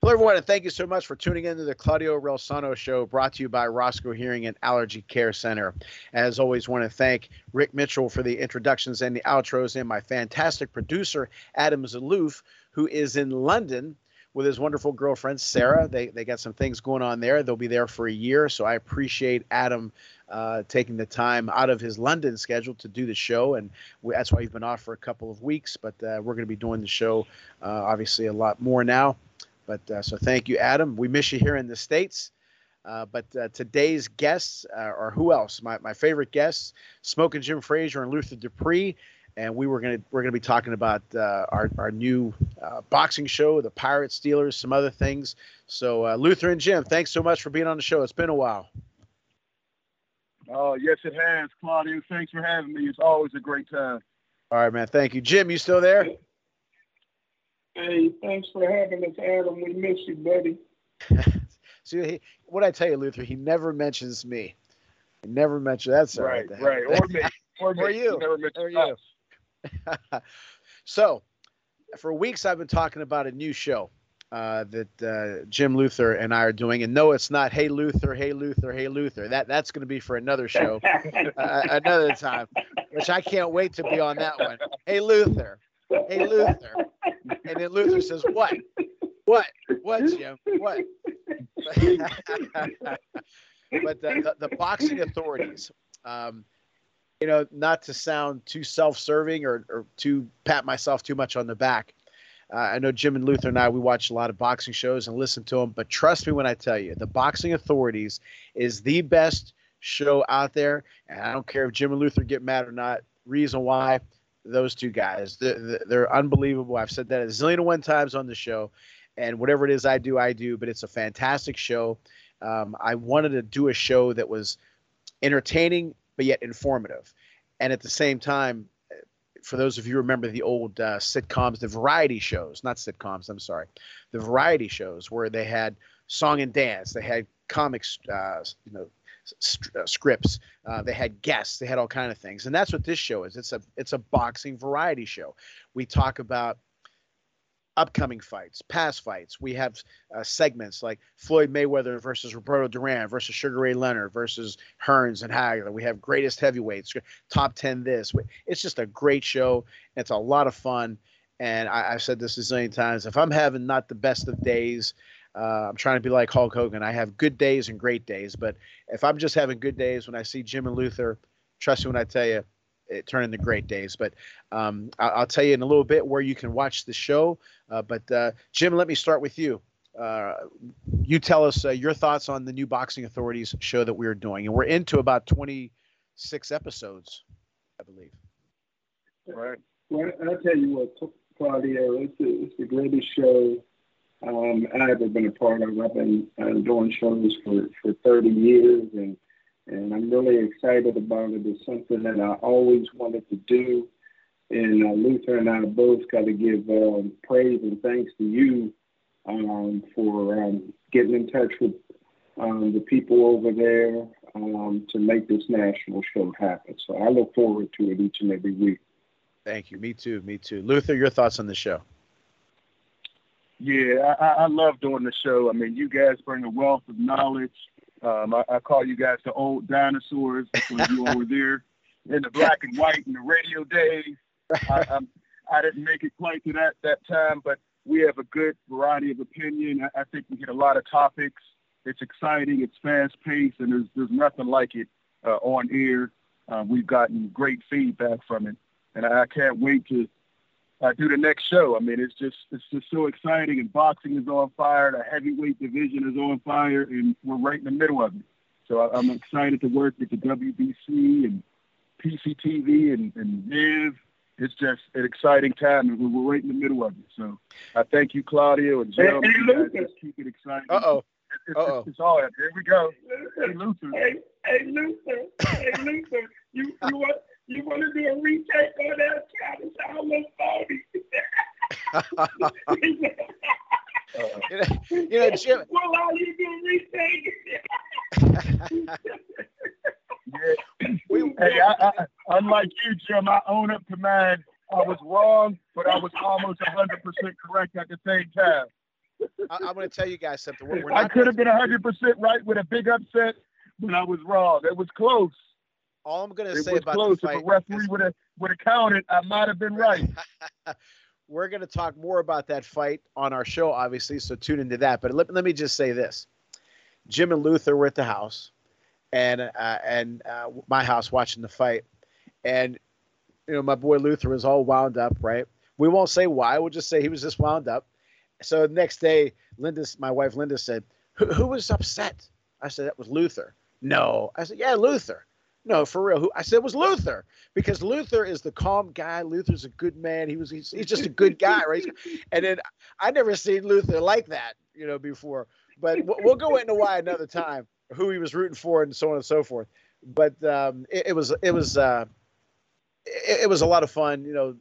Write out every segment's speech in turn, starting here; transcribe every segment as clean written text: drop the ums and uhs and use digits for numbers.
Hello, everyone, and thank you so much for tuning in to the Claudio Rosano Show, brought to you by Roscoe Hearing and Allergy Care Center. As always, want to thank Rick Mitchell for the introductions and the outros, and my fantastic producer, Adam Zaloof, who is in London with his wonderful girlfriend, Sarah. They got some things going on there. They'll be there for a year, so I appreciate Adam taking the time out of his London schedule to do the show, and that's why he's been off for a couple of weeks, but we're going to be doing the show, obviously, a lot more now. But so thank you, Adam. We miss you here in the States. But today's guests are who else? My favorite guests, Smokin' Jim Frazier and Luther Dupree. And we're gonna be talking about our new boxing show, the Pirate Steelers, some other things. So Luther and Jim, thanks so much for being on the show. It's been a while. Oh, yes, it has, Claudio. Thanks for having me. It's always a great time. All right, man. Thank you, Jim. You still there? Hey, thanks for having us, Adam. We miss you, buddy. See, what I tell you, Luther, he never mentions me. He never mentions that's all right. Right, or me. Or you. Or you. So, for weeks I've been talking about a new show that Jim Luther and I are doing. And no, it's not, hey, Luther, hey, Luther, hey, Luther. That's going to be for another show, another time, which I can't wait to be on that one. Hey, Luther. Hey, Luther. And then Luther says, what? What, Jim? What? But the boxing authorities, you know, not to sound too self-serving or to pat myself too much on the back. I know Jim and Luther and I, we watch a lot of boxing shows and listen to them. But trust me when I tell you, the Boxing Authorities is the best show out there. And I don't care if Jim and Luther get mad or not. Reason why. Those two guys, they're unbelievable. I've said that a zillion and one times on the show, and whatever it is I do, but it's a fantastic show. I wanted to do a show that was entertaining, but yet informative. And at the same time, for those of you who remember the old sitcoms, the variety shows, not sitcoms, I'm sorry, the variety shows where they had song and dance, they had comics, scripts, they had guests, they had all kind of things. And that's what this show is. It's a boxing variety show. We talk about upcoming fights, past fights. We have segments like Floyd Mayweather versus Roberto Duran versus Sugar Ray Leonard versus Hearns and Hagler. We have greatest heavyweights, top 10 this. It's just a great show. It's a lot of fun. And I've said this a zillion times. If I'm having not the best of days, I'm trying to be like Hulk Hogan. I have good days and great days, but if I'm just having good days, when I see Jim and Luther, trust me when I tell you, it turned into great days. But I'll tell you in a little bit where you can watch the show. But Jim, let me start with you. You tell us your thoughts on the new Boxing Authorities show that we're doing, and we're into about 26 episodes, I believe. Right. Well, I'll tell you what, Claudio, it's the greatest show I've ever been a part of. I've been doing shows for 30 years, and I'm really excited about it. It's something that I always wanted to do, and Luther and I both got to give praise and thanks to you for getting in touch with the people over there to make this national show happen. So I look forward to it each and every week. Thank you. Me too. Luther, your thoughts on the show? Yeah, I love doing the show. I mean, you guys bring a wealth of knowledge. I call you guys the old dinosaurs when you were there in the black and white and the radio days. I didn't make it quite to that time, but we have a good variety of opinion. I think we get a lot of topics. It's exciting. It's fast-paced, and there's nothing like it on air. We've gotten great feedback from it, and I can't wait to do the next show. I mean, it's just so exciting, and boxing is on fire. The heavyweight division is on fire, and we're right in the middle of it. So I'm excited to work with the WBC and PCTV and Viv. It's just an exciting time, and we're right in the middle of it. So I thank you, Claudio and Jim. Hey, Luther. Keep it exciting. Uh-oh. It's hard. Here we go. Hey, Luther. Hey, Luther. You want to do a retake on that? It's almost 40. you know, Jim. Well, how you do retake? Yeah. Hey, unlike you, Jim, I own up to mine. I was wrong, but I was almost 100% correct at the same time. I'm going to tell you guys something. I could have been 100% right with a big upset, but I was wrong. It was close. All I'm going to say about the fight. If a referee would have counted, I might have been right. We're going to talk more about that fight on our show, obviously, so tune into that. But let me just say this. Jim and Luther were at the house and my house watching the fight. And, you know, my boy Luther was all wound up, right? We won't say why. We'll just say he was just wound up. So the next day, my wife Linda said, who was upset? I said, that was Luther. No. I said, yeah, Luther. No, for real. Who? I said, it was Luther, because Luther is the calm guy. Luther's a good man. He's just a good guy, right? And then I never seen Luther like that, you know, before. But we'll go into why another time, who he was rooting for and so on and so forth. But it was a lot of fun, you know,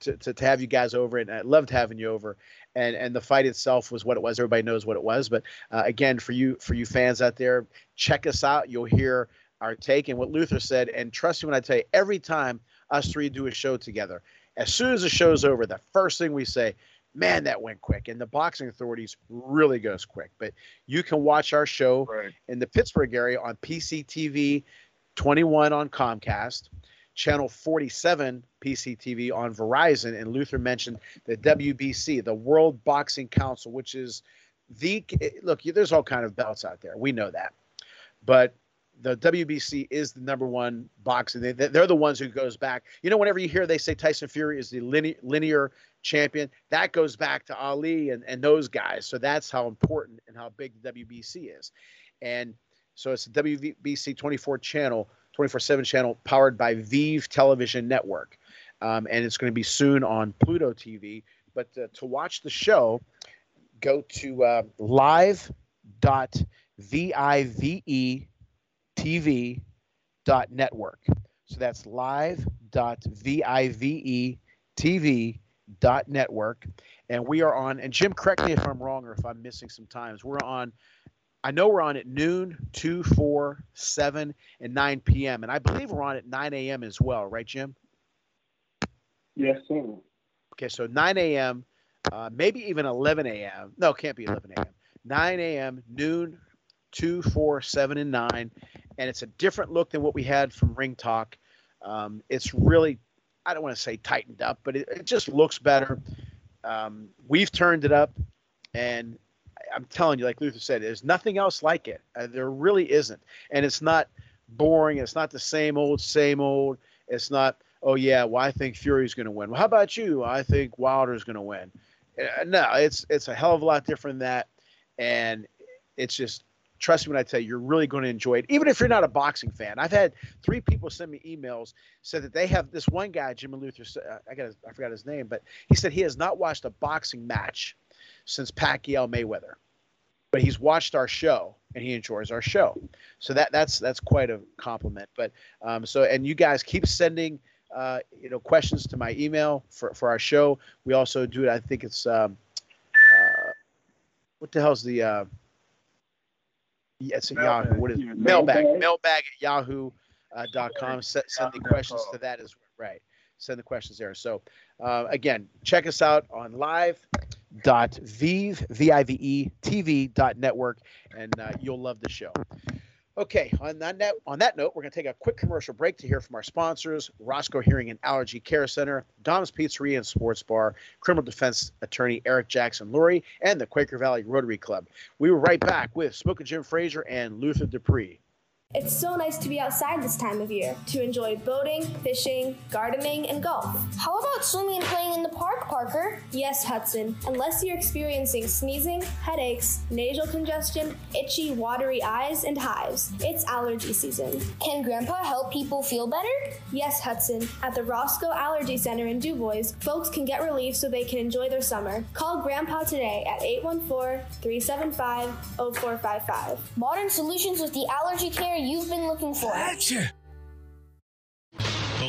to have you guys over, and I loved having you over, and the fight itself was what it was. Everybody knows what it was, but again, for you fans out there, check us out. You'll hear our take and what Luther said, and trust me when I tell you, every time us three do a show together, as soon as the show's over, the first thing we say, man, that went quick, and the Boxing Authorities really goes quick. But you can watch our show in the Pittsburgh area on PCTV 21 on Comcast, Channel 47 PCTV on Verizon, and Luther mentioned the WBC, the World Boxing Council, which is the – look, there's all kind of belts out there. We know that. But the WBC is the number one boxing. They're the ones who goes back. You know, whenever you hear they say Tyson Fury is the linear champion, that goes back to Ali and those guys. So that's how important and how big the WBC is. And so it's the WBC 24/7 channel powered by Vive Television Network. And it's going to be soon on Pluto TV. But to watch the show, go to live.vive.tv.network. So that's live.vive.tv.network. And we are on, and Jim, correct me if I'm wrong or if I'm missing some times, we're on. I know we're on at noon, 2, 4, 7, and 9 p.m., and I believe we're on at 9 a.m. as well. Right, Jim? Yes, sir. Okay, so 9 a.m., maybe even 11 a.m. No, it can't be 11 a.m. 9 a.m., noon, 2, 4, 7, and 9, and it's a different look than what we had from Ring Talk. It's really, I don't want to say tightened up, but it just looks better. We've turned it up, and I'm telling you, like Luther said, there's nothing else like it. There really isn't. And it's not boring. It's not the same old. It's not, oh, yeah, well, I think Fury's going to win. Well, how about you? I think Wilder's going to win. No, it's a hell of a lot different than that. And it's just, trust me when I tell you, you're really going to enjoy it, even if you're not a boxing fan. I've had three people send me emails, said that they have this one guy, Jim and Luther, I forgot his name, but he said he has not watched a boxing match since Pacquiao Mayweather, but he's watched our show and he enjoys our show. So that's quite a compliment. But and you guys keep sending questions to my email for our show. We also do it. I think it's what the hell's the it's at Yahoo. What is it? Mailbag at yahoo.com. Send the questions to that as well. Right. Send the questions there. So again, check us out on live.vive.tv.network, and you'll love the show. Okay, on that note, we're going to take a quick commercial break to hear from our sponsors, Roscoe Hearing and Allergy Care Center, Dom's Pizzeria and Sports Bar, criminal defense attorney Eric Jackson-Lurie, and the Quaker Valley Rotary Club. We were right back with Smokin' Jim Frazier and Luther Dupree. It's so nice to be outside this time of year, to enjoy boating, fishing, gardening, and golf. How about swimming and playing in the park, Parker? Yes, Hudson. Unless you're experiencing sneezing, headaches, nasal congestion, itchy, watery eyes, and hives, it's allergy season. Can Grandpa help people feel better? Yes, Hudson. At the Roscoe Allergy Center in Dubois, folks can get relief so they can enjoy their summer. Call Grandpa today at 814-375-0455. Modern solutions with the allergy care you've been looking for. Gotcha. The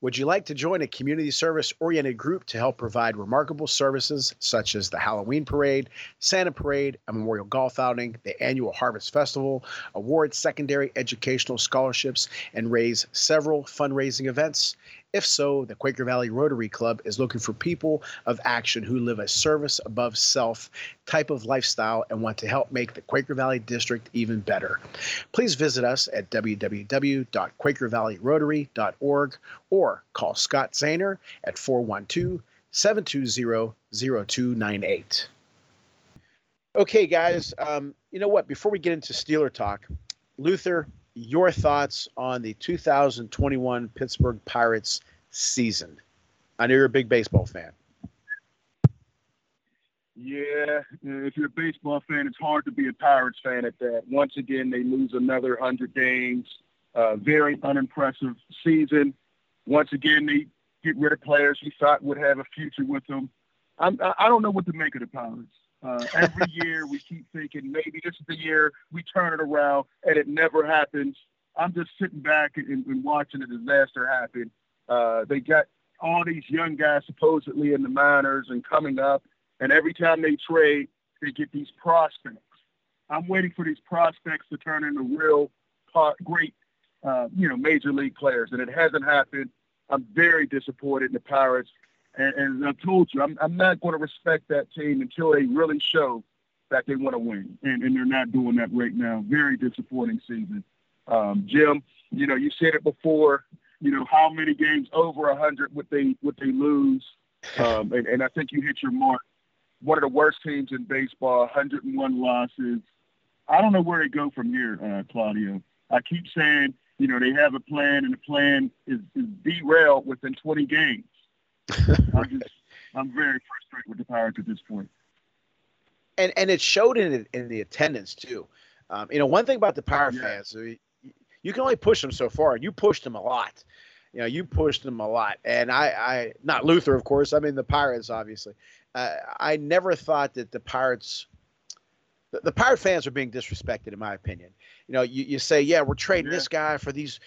Would you like to join a community service-oriented group to help provide remarkable services such as the Halloween Parade, Santa Parade, a Memorial Golf Outing, the Annual Harvest Festival, award secondary educational scholarships, and raise several fundraising events? If so, the Quaker Valley Rotary Club is looking for people of action who live a service above self type of lifestyle and want to help make the Quaker Valley District even better. Please visit us at www.quakervalleyrotary.org or call Scott Zahner at 412-720-0298. Okay, guys, you know what? Before we get into Steeler talk, Luther, your thoughts on the 2021 Pittsburgh Pirates season? I know you're a big baseball fan. Yeah, if you're a baseball fan, it's hard to be a Pirates fan at that. Once again, they lose another 100 games. Very unimpressive season. Once again, they get rid of players you thought would have a future with them. I don't know what to make of the Pirates. Every year we keep thinking maybe this is the year we turn it around, and it never happens. I'm just sitting back and watching the disaster happen. They got all these young guys supposedly in the minors and coming up, and every time they trade, they get these prospects. I'm waiting for these prospects to turn into real great, major league players, and it hasn't happened. I'm very disappointed in the Pirates. And I told you, I'm not going to respect that team until they really show that they want to win. And they're not doing that right now. Very disappointing season. Jim, you said it before, how many games over 100 would they lose? And I think you hit your mark. One of the worst teams in baseball, 101 losses. I don't know where they go from here, Claudio. I keep saying, they have a plan, and the plan is derailed within 20 games. I'm very frustrated with the Pirates at this point. And it showed in the attendance, too. One thing about the Pirate fans, you can only push them so far, and you pushed them a lot. You pushed them a lot. And I not Luther, of course. I mean, the Pirates, obviously. I never thought that the Pirates – the Pirate fans are being disrespected, in my opinion. You say, we're trading this guy for these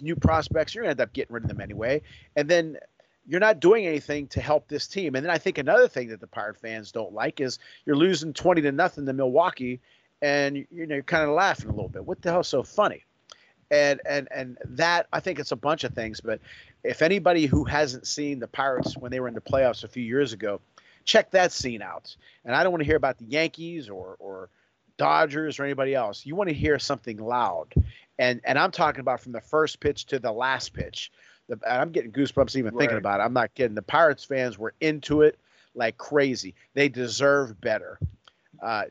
new prospects. You're going to end up getting rid of them anyway. And then – you're not doing anything to help this team. And then I think another thing that the Pirate fans don't like is you're losing 20-0 to Milwaukee, and you're kind of laughing a little bit. What the hell is so funny? And that, I think it's a bunch of things. But if anybody who hasn't seen the Pirates when they were in the playoffs a few years ago, check that scene out. And I don't want to hear about the Yankees or Dodgers or anybody else. You want to hear something loud. And I'm talking about from the first pitch to the last pitch. I'm getting goosebumps even thinking about it. I'm not kidding. The Pirates fans were into it like crazy. They deserve better.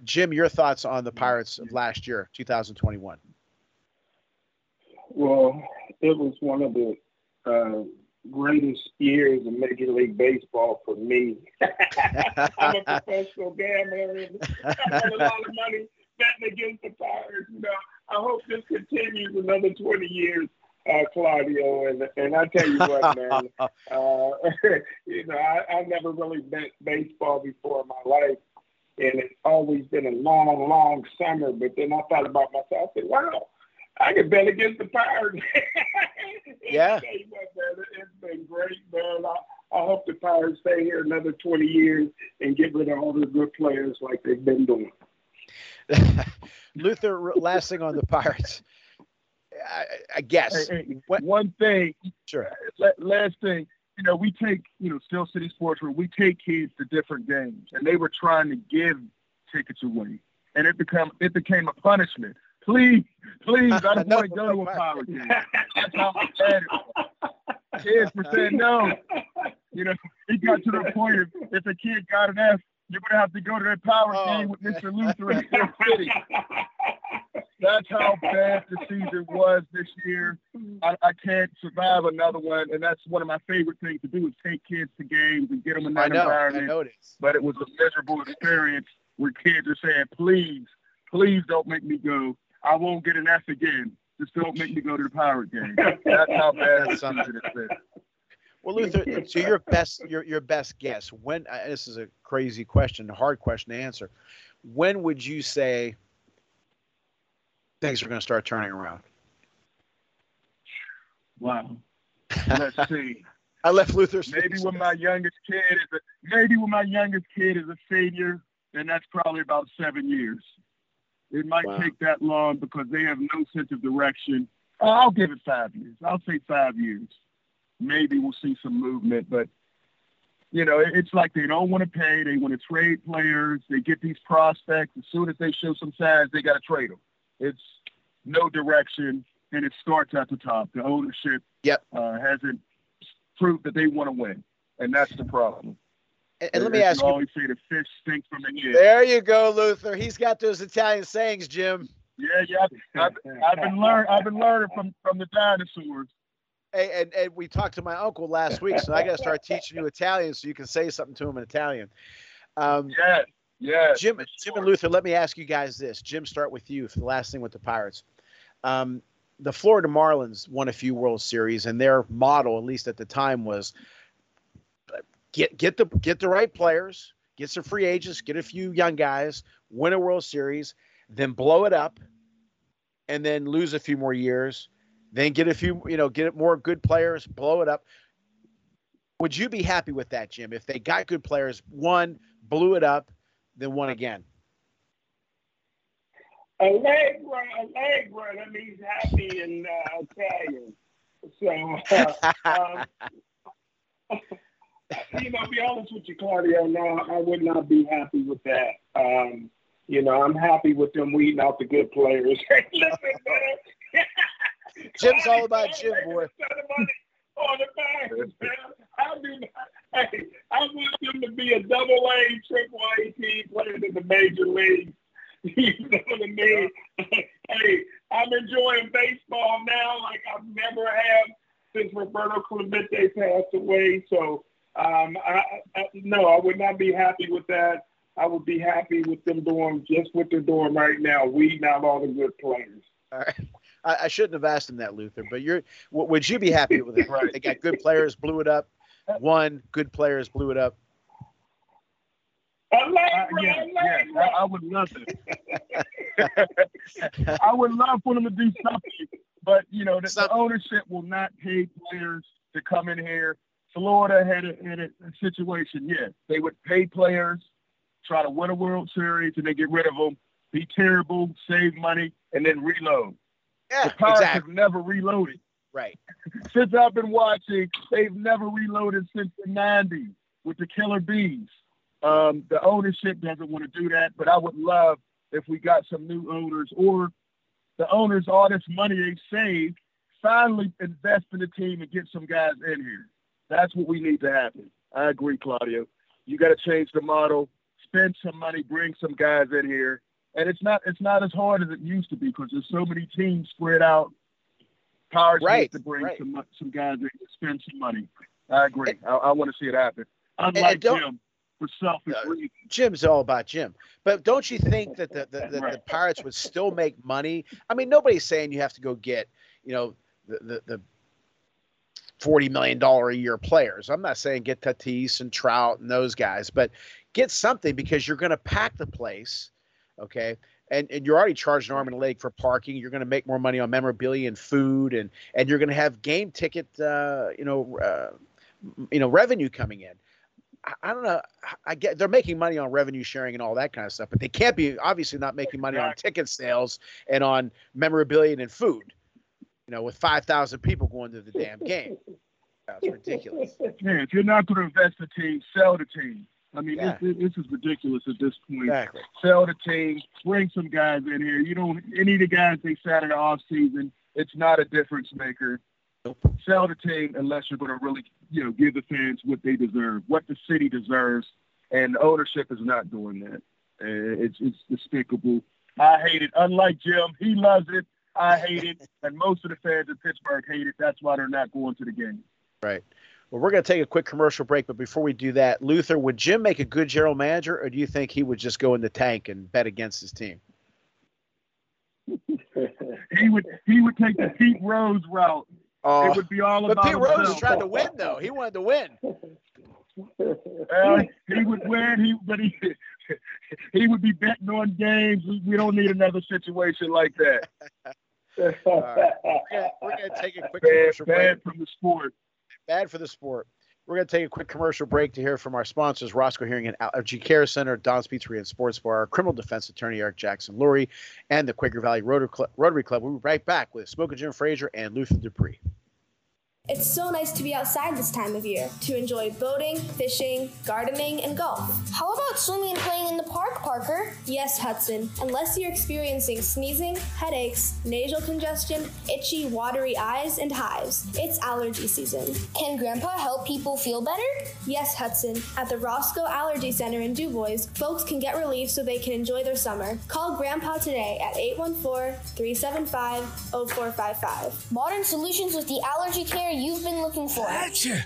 Jim, your thoughts on the Pirates of last year, 2021? Well, it was one of the greatest years in Major League Baseball for me. I'm a professional gambler. I had a lot of money betting against the Pirates. I hope this continues another 20 years. Claudio, and I tell you what, man, you know, I've never really bet baseball before in my life, and it's always been a long, long summer. But then I thought about myself, I said, wow, I could bet against the Pirates. Yeah. It's been great, man. I hope the Pirates stay here another 20 years and get rid of all the good players like they've been doing. Luther, last thing on the Pirates. I guess. Hey, one thing. Sure. Last thing. You know, we take, you know, Steel City Sports, where we take kids to different games, and they were trying to give tickets away, and it became a punishment. Please, I don't want to go to a Pirate game. That's how bad it was. Kids were saying no. You know, it got to the point if a kid got an F, you're going to have to go to that Pirate game with Mr. Luther in Steel City. That's how bad the season was this year. I can't survive another one, and that's one of my favorite things to do is take kids to games and get them in that environment. But it was a miserable experience where kids are saying, please don't make me go. I won't get an F again. Just don't make me go to the Pirate game. That's how bad the season has been. Well, Luther, so your best guess, when this is a crazy question, a hard question to answer, when would you say things are going to start turning around? Wow. Let's see. I left Luther. Maybe when my youngest kid is a senior, and that's probably about 7 years. It might take that long because they have no sense of direction. I'll give it 5 years. I'll say 5 years. Maybe we'll see some movement, but you know, it's like they don't want to pay. They want to trade players. They get these prospects. As soon as they show some signs, they got to trade them. It's no direction, and it starts at the top. The ownership hasn't proved that they want to win, and that's the problem. And let me ask you. Always say the fish stinks from the head. There you go, Luther. He's got those Italian sayings, Jim. Yeah. I've been learning from the dinosaurs. Hey, and we talked to my uncle last week, so I got to start teaching you Italian so you can say something to him in Italian. Yes. Jim and Luther, let me ask you guys this. Jim, start with you for the last thing with the Pirates. The Florida Marlins won a few World Series, and their model, at least at the time, was get the right players, get some free agents, get a few young guys, win a World Series, then blow it up, and then lose a few more years, then get a few, you know, get more good players, blow it up. Would you be happy with that, Jim, if they got good players, won, blew it up, then won again? A leg run, that means happy in Italian. So, you know, be honest with you, Claudio, no, I would not be happy with that. You know, I'm happy with them weeding out the good players. Jim's all about Jim, boy. On the Pirates, man. I want them to be a double-A, triple-A team playing in the major leagues. You know what I mean? Hey, I'm enjoying baseball now like I've never have since Roberto Clemente passed away. So, no, I would not be happy with that. I would be happy with them doing just what they're doing right now, weeding out all the good players. All right. I shouldn't have asked him that, Luther, but would you be happy with it? Right? They got good players, blew it up. One, good players, blew it up. I would love it. I would love for them to do something, but, you know, the ownership will not pay players to come in here. Florida had a situation, yes. They would pay players, try to win a World Series, and they get rid of them, be terrible, save money, and then reload. Yeah, the Pirates have never reloaded. Right. Since I've been watching, they've never reloaded since the 90s with the Killer Bees. The ownership doesn't want to do that, but I would love if we got some new owners or the owners, all this money they've saved, finally invest in the team and get some guys in here. That's what we need to happen. I agree, Claudio. You got to change the model, spend some money, bring some guys in here. And it's not as hard as it used to be because there's so many teams spread out. Pirates need to bring some guys in to spend some money. I agree. I want to see it happen. Unlike Jim, for selfish reasons. Jim's all about Jim. But don't you think that the Pirates would still make money? I mean, nobody's saying you have to go get, you know, the $40 million a year players. I'm not saying get Tatis and Trout and those guys, but get something, because you're going to pack the place, okay? And you're already charging an arm and a leg for parking. You're going to make more money on memorabilia and food, and you're going to have game ticket, revenue coming in. I don't know. I get they're making money on revenue sharing and all that kind of stuff, but they can't be obviously not making money on ticket sales and on memorabilia and food. You know, with 5,000 people going to the damn game, that's ridiculous. Yeah, if you're not going to invest the team, sell the team. I mean, this is ridiculous at this point. Exactly. Sell the team, bring some guys in here. You don't any of the guys they sat in the off season. It's not a difference maker. Sell the team unless you're going to really, you know, give the fans what they deserve, what the city deserves, and ownership is not doing that. It's despicable. I hate it. Unlike Jim, he loves it. I hate it, and most of the fans in Pittsburgh hate it. That's why they're not going to the game. Right. Well, we're going to take a quick commercial break, but before we do that, Luther, would Jim make a good general manager, or do you think he would just go in the tank and bet against his team? He would take the Pete Rose route. It would be all about. But Pete Rose tried to win, though. He wanted to win. He would win. He would be betting on games. We don't need another situation like that. All right. We're going to take a quick commercial break. Bad for the sport. Bad for the sport. We're going to take a quick commercial break to hear from our sponsors, Roscoe Hearing and Allergy Care Center, Dom's Pizzeria and Sports Bar, criminal defense attorney Eric Jackson-Lurie, and the Quaker Valley Rotary Club. We'll be right back with Smokin' Jim Frazier and Luther Dupree. It's so nice to be outside this time of year to enjoy boating, fishing, gardening, and golf. How about swimming and playing in the park, Parker? Yes, Hudson. Unless you're experiencing sneezing, headaches, nasal congestion, itchy, watery eyes, and hives, it's allergy season. Can Grandpa help people feel better? Yes, Hudson. At the Roscoe Allergy Center in Du Bois, folks can get relief so they can enjoy their summer. Call Grandpa today at 814-375-0455. Modern solutions with the allergy care you've been looking for. Gotcha.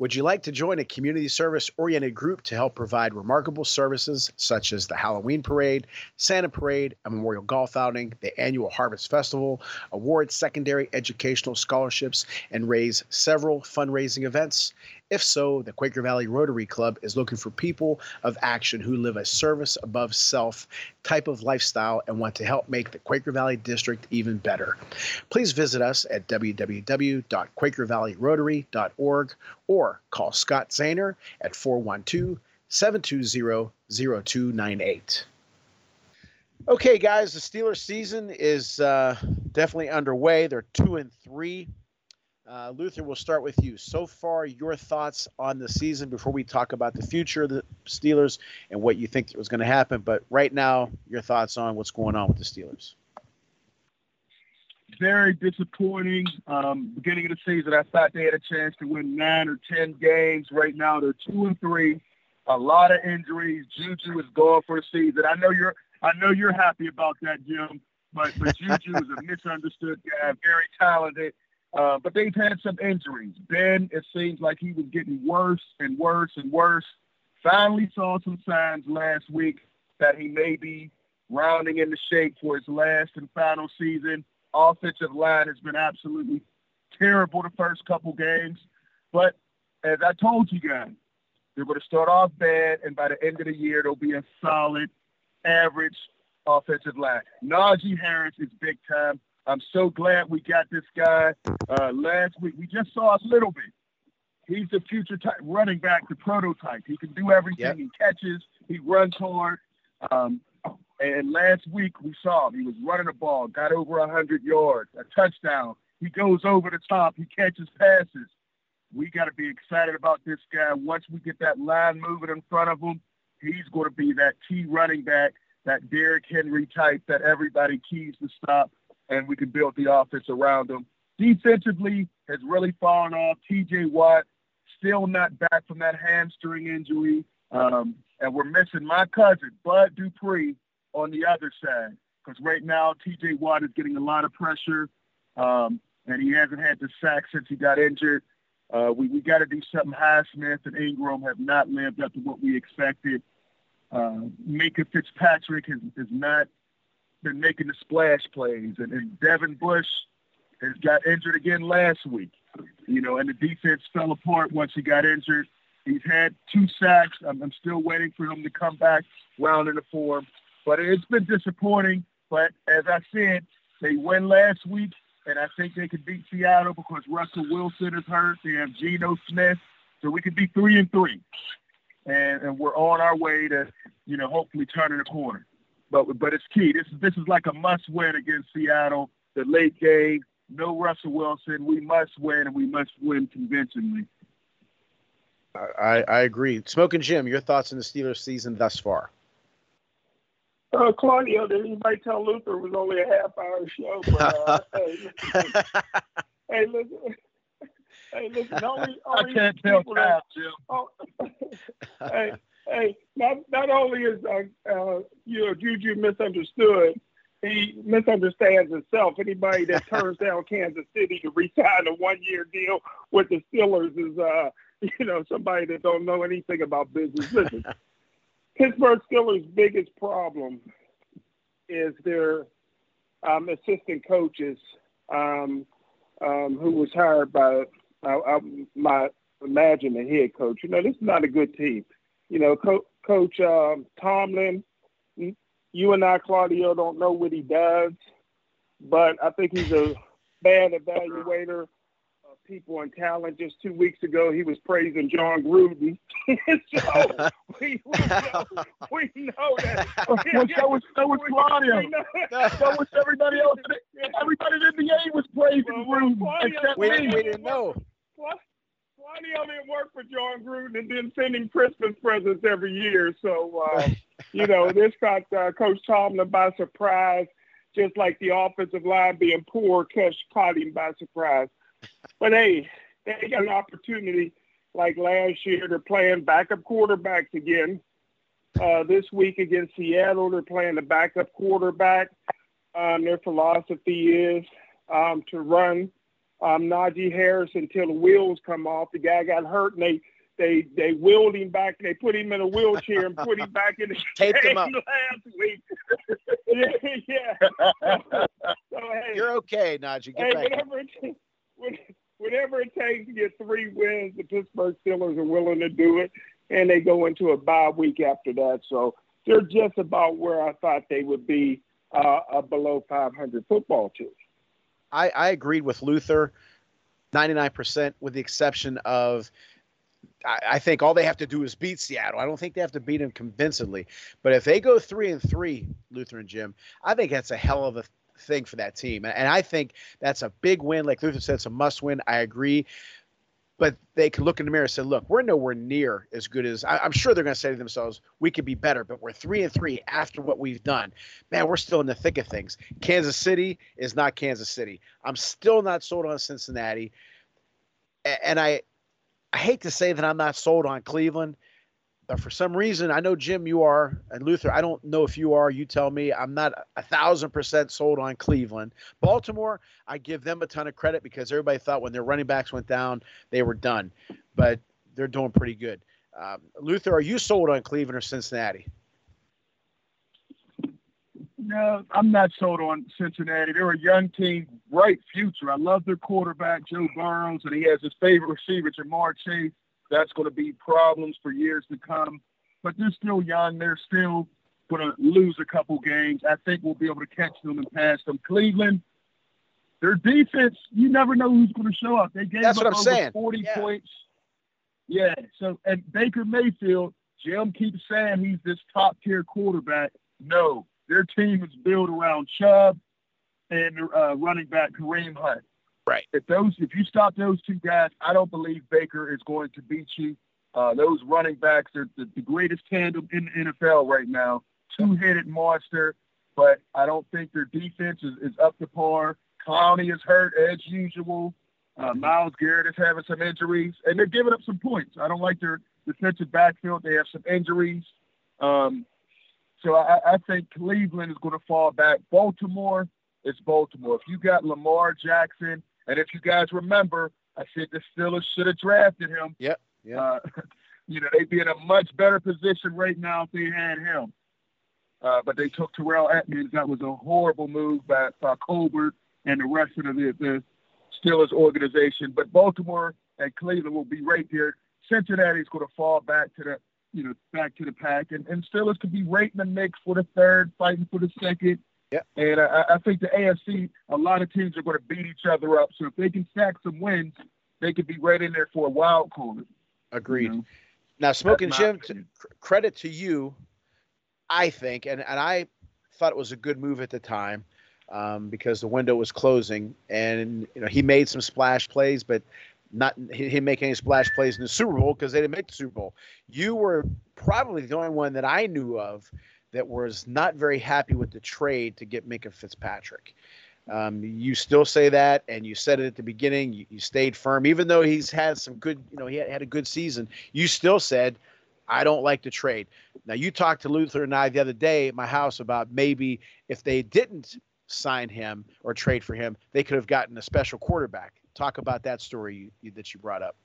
Would you like to join a community service-oriented group to help provide remarkable services such as the Halloween Parade, Santa Parade, a Memorial Golf Outing, the annual Harvest Festival, award secondary educational scholarships, and raise several fundraising events? If so, the Quaker Valley Rotary Club is looking for people of action who live a service-above-self type of lifestyle and want to help make the Quaker Valley District even better. Please visit us at www.quakervalleyrotary.org or call Scott Zahner at 412-720-0298. Okay, guys, the Steelers season is definitely underway. They're 2-3. Luther, we'll start with you. So far, your thoughts on the season before we talk about the future of the Steelers and what you think was going to happen. But right now, your thoughts on what's going on with the Steelers. Very disappointing. Beginning of the season, I thought they had a chance to win 9 or 10 games. Right now, they're 2-3. A lot of injuries. Juju is gone for the season. I know you're happy about that, Jim. But Juju is a misunderstood guy, very talented. But they've had some injuries. Ben, it seems like he was getting worse and worse and worse. Finally saw some signs last week that he may be rounding in the shape for his last and final season. Offensive line has been absolutely terrible the first couple games. But as I told you guys, they're going to start off bad, and by the end of the year, they'll be a solid, average offensive line. Najee Harris is big time. I'm so glad we got this guy last week. We just saw a little bit. He's the future type running back, the prototype. He can do everything. Yep. He catches. He runs hard. And last week we saw him. He was running the ball, got over 100 yards, a touchdown. He goes over the top. He catches passes. We got to be excited about this guy. Once we get that line moving in front of him, he's going to be that key running back, that Derrick Henry type that everybody keys to stop, and we can build the offense around him. Defensively has really fallen off. T.J. Watt still not back from that hamstring injury. And we're missing my cousin, Bud Dupree, on the other side, because right now T.J. Watt is getting a lot of pressure, and he hasn't had the sack since he got injured. We got to do something. Highsmith and Ingram have not lived up to what we expected. Minkah Fitzpatrick has not been making the splash plays. And Devin Bush has got injured again last week, you know, and the defense fell apart once he got injured. He's had 2 sacks. I'm still waiting for him to come back round in the form. But it's been disappointing. But as I said, they win last week. And I think they could beat Seattle because Russell Wilson is hurt. They have Geno Smith. So we could be 3-3. And we're on our way to, you know, hopefully turning a corner. But it's key. This is like a must win against Seattle, the late game. No Russell Wilson. We must win, and we must win convincingly. I agree. Smokin' Jim, your thoughts on the Steelers season thus far? Claudio, did anybody tell Luther it was only a half-hour show? But, hey, listen, only I can't tell that, Jim. Not only is Juju misunderstood, he misunderstands himself. Anybody that turns down Kansas City to resign a 1-year deal with the Steelers is, somebody that don't know anything about business. Listen. Pittsburgh Steelers' biggest problem is their assistant coaches who was hired by, the head coach. You know, this is not a good team. You know, Coach Tomlin, you and I, Claudio, don't know what he does, but I think he's a bad evaluator of people and talent. Just 2 weeks ago, he was praising John Gruden. So we know that. So was Claudio. So was everybody else. Everybody in the NBA was praising Gruden. We didn't know. Claudio didn't work for John Gruden and didn't send him Christmas presents every year. So, this caught Coach Tomlin by surprise, just like the offensive line being poor, Coach caught him by surprise. But, hey, they got an opportunity. Like last year, they're playing backup quarterbacks again. This week against Seattle, they're playing the backup quarterback. Their philosophy is to run Najee Harris until the wheels come off. The guy got hurt, and they wheeled him back. They put him in a wheelchair and put him back in the taped him up last week. Yeah. So, hey, you're okay, Najee. Get back. Whatever it takes to get 3 wins, the Pittsburgh Steelers are willing to do it, and they go into a bye week after that. So they're just about where I thought they would be, a below 500 football team. I agreed with Luther 99%, with the exception of I think all they have to do is beat Seattle. I don't think they have to beat them convincingly. But if they go 3-3, Luther and Jim, I think that's a hell of a thing for that team. And I think that's a big win. Like Luther said, it's a must win. I agree. But they can look in the mirror and say, look, we're nowhere near as good as – I'm sure they're going to say to themselves, we could be better, but we're 3-3 after what we've done. Man, we're still in the thick of things. Kansas City is not Kansas City. I'm still not sold on Cincinnati. And I hate to say that I'm not sold on Cleveland, but for some reason, I know, Jim, you are, and Luther, I don't know if you are. You tell me. I'm not 1,000% sold on Cleveland. Baltimore, I give them a ton of credit because everybody thought when their running backs went down, they were done. But they're doing pretty good. Luther, are you sold on Cleveland or Cincinnati? No, I'm not sold on Cincinnati. They're a young team, bright future. I love their quarterback, Joe Burrows, and he has his favorite receiver, Jamar Chase. That's going to be problems for years to come. But they're still young. They're still going to lose a couple games. I think we'll be able to catch them and pass them. Cleveland, Their defense, you never know who's going to show up. They gave up over 40 points. Yeah. So, and Baker Mayfield, Jim keeps saying he's this top-tier quarterback. No, their team is built around Chubb and running back Kareem Hunt. Right. If you stop those two guys, I don't believe Baker is going to beat you. Those running backs are the greatest tandem in the NFL right now. Two-headed monster, but I don't think their defense is up to par. Clowney is hurt as usual. Myles Garrett is having some injuries, and they're giving up some points. I don't like their defensive backfield. They have some injuries. So I think Cleveland is going to fall back. Baltimore is Baltimore. If you got Lamar Jackson, and if you guys remember, I said the Steelers should have drafted him. Yep. Yeah. They'd be in a much better position right now if they had him. But they took Terrell Edmonds. That was a horrible move by Colbert and the rest of the Steelers organization. But Baltimore and Cleveland will be right there. Cincinnati's going to fall back to the pack, and Steelers could be right in the mix for the third, fighting for the second. Yep. And I think the AFC, a lot of teams are going to beat each other up. So if they can stack some wins, they could be right in there for a wild card. Agreed. Now, Smokin' Jim, credit to you, I think, and I thought it was a good move at the time because the window was closing, and he made some splash plays, but he didn't make any splash plays in the Super Bowl because they didn't make the Super Bowl. You were probably the only one that I knew of that was not very happy with the trade to get Minkah Fitzpatrick. You still say that, and you said it at the beginning. You stayed firm, even though he's had some good, he had a good season. You still said, I don't like the trade. Now, you talked to Luther and I the other day at my house about maybe if they didn't sign him or trade for him, they could have gotten a special quarterback. Talk about that story that you brought up.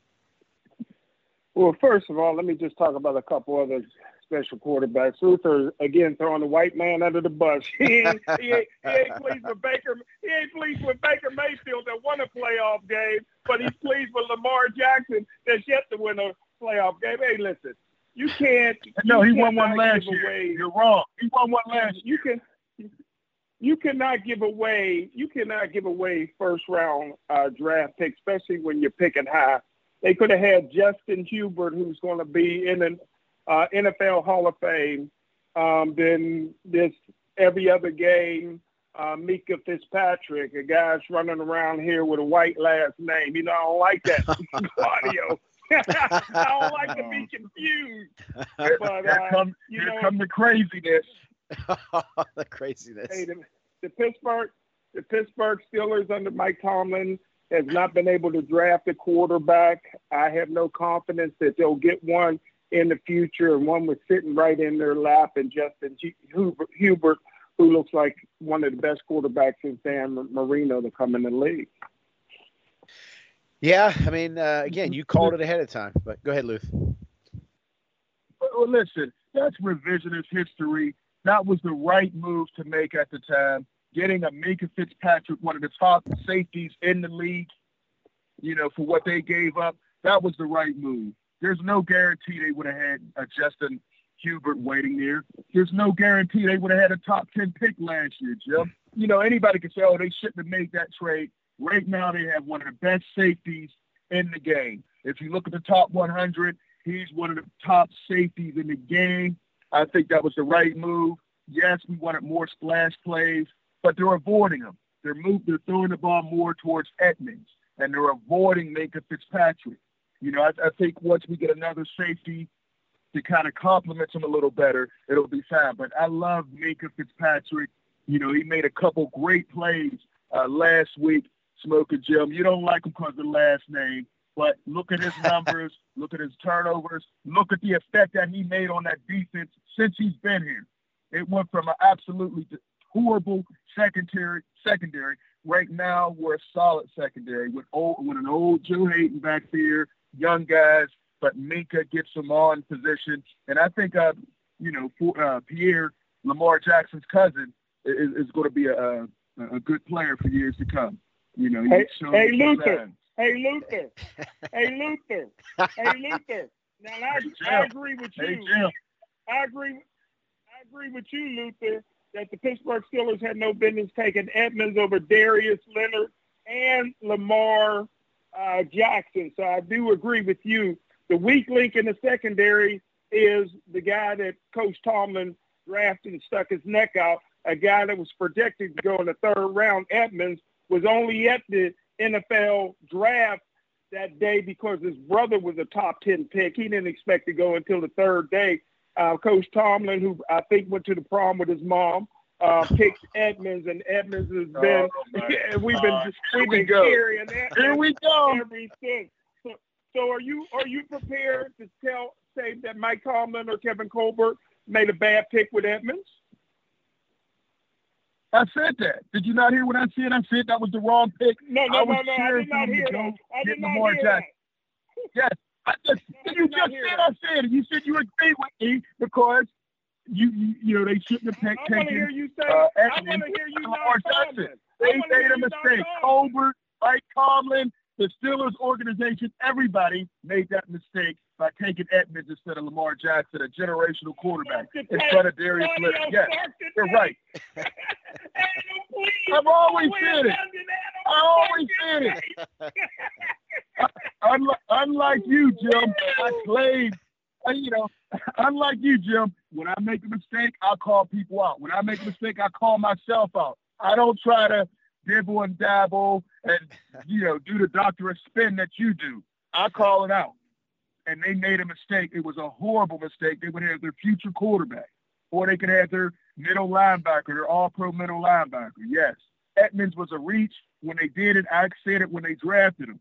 Well, first of all, let me just talk about a couple other special quarterbacks. Luther, again, throwing the white man under the bus. He ain't pleased with Baker. He ain't pleased with Baker Mayfield that won a playoff game, but he's pleased with Lamar Jackson that's yet to win a playoff game. Hey, listen, you can't. No, he won one last year. You're wrong. He won one last year. You cannot give away first round draft picks, especially when you're picking high. They could have had Justin Herbert, who's going to be in an NFL Hall of Fame, then this every other game, Minkah Fitzpatrick, a guy's running around here with a white last name. I don't like that, Claudio. I don't like to be confused. But, here comes the craziness. The craziness. Hey, the Pittsburgh Steelers under Mike Tomlin has not been able to draft a quarterback. I have no confidence that they'll get one in the future, and one was sitting right in their lap, and Justin Herbert, who looks like one of the best quarterbacks since Dan Marino to come in the league. Yeah, I mean, again, you called it ahead of time, but go ahead, Luth. Well, listen, that's revisionist history. That was the right move to make at the time. Getting a Minkah Fitzpatrick, one of the top safeties in the league, for what they gave up, that was the right move. There's no guarantee they would have had a Justin Herbert waiting there. There's no guarantee they would have had a top 10 pick last year, Jim. Anybody could say, oh, they shouldn't have made that trade. Right now they have one of the best safeties in the game. If you look at the top 100, he's one of the top safeties in the game. I think that was the right move. Yes, we wanted more splash plays, but they're avoiding them. They're throwing the ball more towards Edmonds, and they're avoiding Minkah Fitzpatrick. I think once we get another safety to kind of complement him a little better, it'll be fine. But I love Minkah Fitzpatrick. He made a couple great plays last week, Smokin' Jim. You don't like him because of the last name, but look at his numbers, look at his turnovers, look at the effect that he made on that defense since he's been here. It went from an absolutely horrible secondary. Right now, we're a solid secondary with an old Joe Hayden back there, young guys, but Minkah gets them all in position. And I think, Pierre, Lamar Jackson's cousin, is going to be a good player for years to come. Hey, Luther. Now, I agree with you. Hey, Jim. I agree with you, Luther, that the Pittsburgh Steelers had no business taking Edmonds over Darius Leonard and Lamar Jackson. So I do agree with you. The weak link in the secondary is the guy that Coach Tomlin drafted and stuck his neck out, a guy that was projected to go in the third round. Edmonds was only at the NFL draft that day because his brother was a top 10 pick. He didn't expect to go until the third day. Coach Tomlin, who I think went to the prom with his mom, picked Edmonds, and Edmonds has been we've been carrying that. Here we go. Everything. So are you prepared to say that Mike Tomlin or Kevin Colbert made a bad pick with Edmonds? I said that. Did you not hear what I said? I said that was the wrong pick. No. I did not hear that. I did not hear that. Yes. You just said I said it. You said you agreed with me because you know they shouldn't have taken. I want to hear you say. I want to hear you not. They made a mistake. Colbert, Mike Tomlin, the Steelers organization, everybody made that mistake by taking Edmonds instead of Lamar Jackson, a generational quarterback, in front of Darius Leonard. Yes, you're right. I've always said it. I always said it. Unlike you, Jim, when I make a mistake, I call people out. When I make a mistake, I call myself out. I don't try to dibble and dabble and, do the doctorate spin that you do. I call it out. And they made a mistake. It was a horrible mistake. They would have their future quarterback, or they could have their middle linebacker, their all-pro middle linebacker. Yes. Edmonds was a reach when they did it. I said it when they drafted him.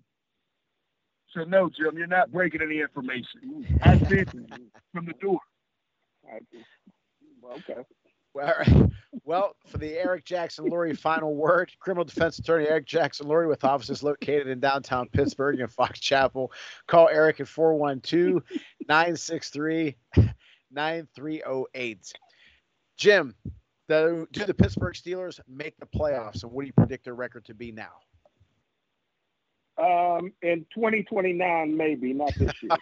So, no, Jim, you're not breaking any information. I said from the door. Okay. Well, all right. Well, for the Eric Jackson-Lurie final word, criminal defense attorney Eric Jackson-Lurie with offices located in downtown Pittsburgh and Fox Chapel. Call Eric at 412-963-9308. Jim, do the Pittsburgh Steelers make the playoffs, and what do you predict their record to be now? In 2029, maybe, not this year.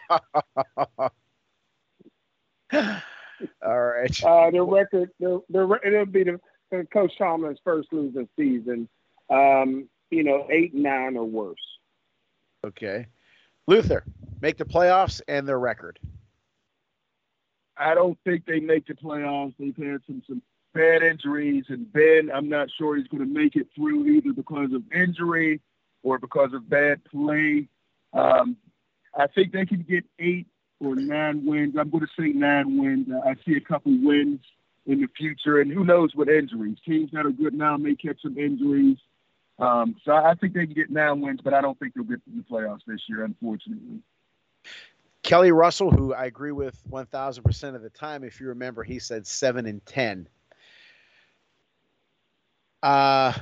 All right. Their record, it'll be Coach Tomlin's first losing season. 8-9 or worse. Okay. Luther, make the playoffs and their record. I don't think they make the playoffs. They've had some bad injuries, and Ben, I'm not sure he's going to make it through either because of injury or because of bad play. I think they can get 8 or 9 wins. I'm going to say 9 wins. I see a couple wins in the future, and who knows with injuries. Teams that are good now may catch some injuries. So I think they can get 9 wins, but I don't think they'll get to the playoffs this year, unfortunately. Kelly Russell, who I agree with 1,000% of the time, if you remember, he said 7-10. Yeah.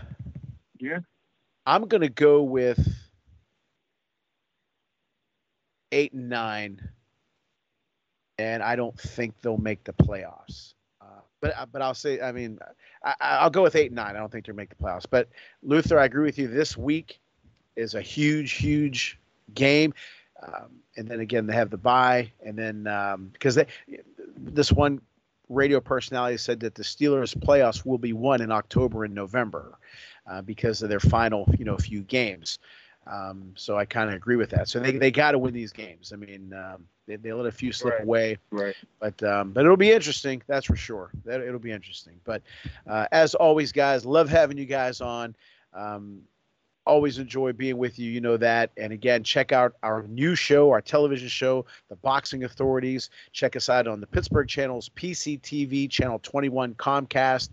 I'm going to go with 8-9. And I don't think they'll make the playoffs. But I'll say, I'll go with 8-9. I don't think they'll make the playoffs. But, Luther, I agree with you. This week is a huge, huge game. And then, again, they have the bye. And then because this one radio personality said that the Steelers' playoffs will be won in October and November because of their final, few games. So I kind of agree with that. So they got to win these games. They let a few slip away. Right. But it'll be interesting. That's for sure. It'll be interesting. But as always, guys, love having you guys on. Always enjoy being with you. You know that. And again, check out our new show, our television show, The Boxing Authorities. Check us out on the Pittsburgh channels, PCTV, Channel 21 Comcast,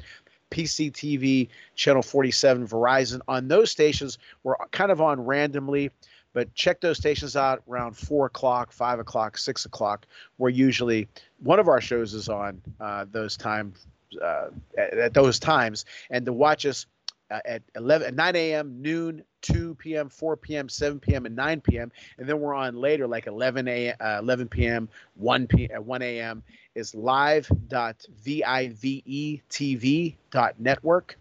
PCTV, Channel 47 Verizon. On those stations, we're kind of on randomly, but check those stations out around 4 o'clock, 5 o'clock, 6 o'clock, where usually one of our shows is on at those times. And to watch us at 9 a.m., noon, 2 p.m., 4 p.m., 7 p.m., and 9 p.m. And then we're on later, like 11 p.m., 1 a.m. is live.vive.tv.network.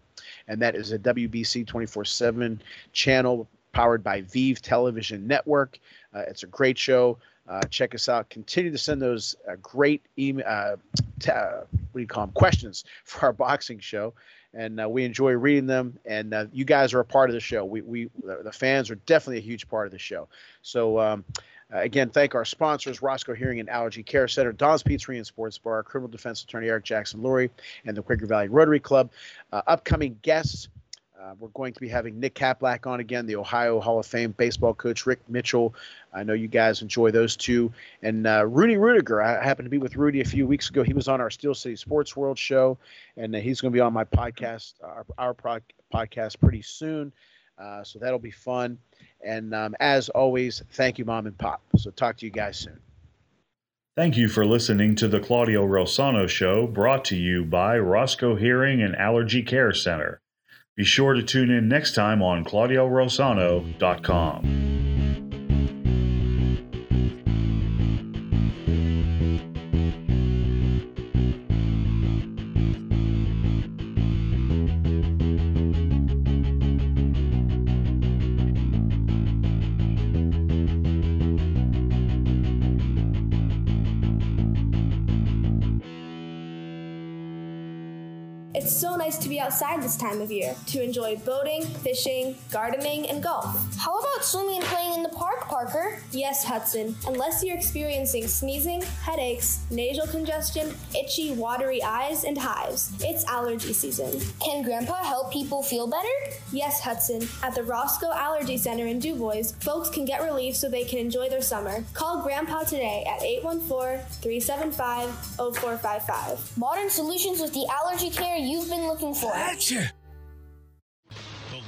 And that is a WBC 24/7 channel powered by Vive Television Network. It's a great show. Check us out. Continue to send those great questions for our boxing show. and we enjoy reading them. And you guys are a part of the show. The fans are definitely a huge part of the show. So again, thank our sponsors, Roscoe Hearing and Allergy Care Center, Dom's Pizzeria and Sports Bar, criminal defense attorney Eric Jackson-Lurie, and the Quaker Valley Rotary Club. Upcoming guests, we're going to be having Nick Kaplack on again, the Ohio Hall of Fame baseball coach, Rick Mitchell. I know you guys enjoy those two. And Rudy Rudiger, I happened to be with Rudy a few weeks ago. He was on our Steel City Sports World show, and he's going to be on my podcast, our podcast pretty soon. So that'll be fun. And as always, thank you, Mom and Pop. So talk to you guys soon. Thank you for listening to the Claudio Rosano Show, brought to you by Roscoe Hearing and Allergy Care Center. Be sure to tune in next time on ClaudioRossano.com. Outside this time of year to enjoy boating, fishing, gardening, and golf. How about swimming and playing in the park, Parker? Yes, Hudson. Unless you're experiencing sneezing, headaches, nasal congestion, itchy, watery eyes, and hives, it's allergy season. Can Grandpa help people feel better? Yes, Hudson. At the Roscoe Allergy Center in DuBois, folks can get relief so they can enjoy their summer. Call Grandpa today at 814-375-0455. Modern solutions with the allergy care you've been looking for. Gotcha. The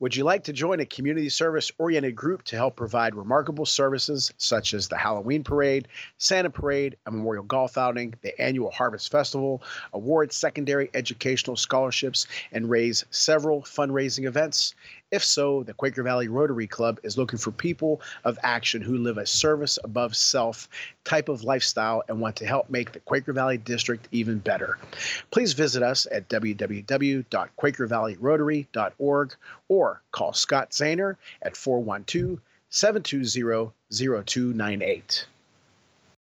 Would you like to join a community service-oriented group to help provide remarkable services such as the Halloween Parade, Santa Parade, a Memorial Golf Outing, the Annual Harvest Festival, award secondary educational scholarships, and raise several fundraising events? If so, the Quaker Valley Rotary Club is looking for people of action who live a service above self type of lifestyle and want to help make the Quaker Valley District even better. Please visit us at www.quakervalleyrotary.org or call Scott Zahner at 412-720-0298.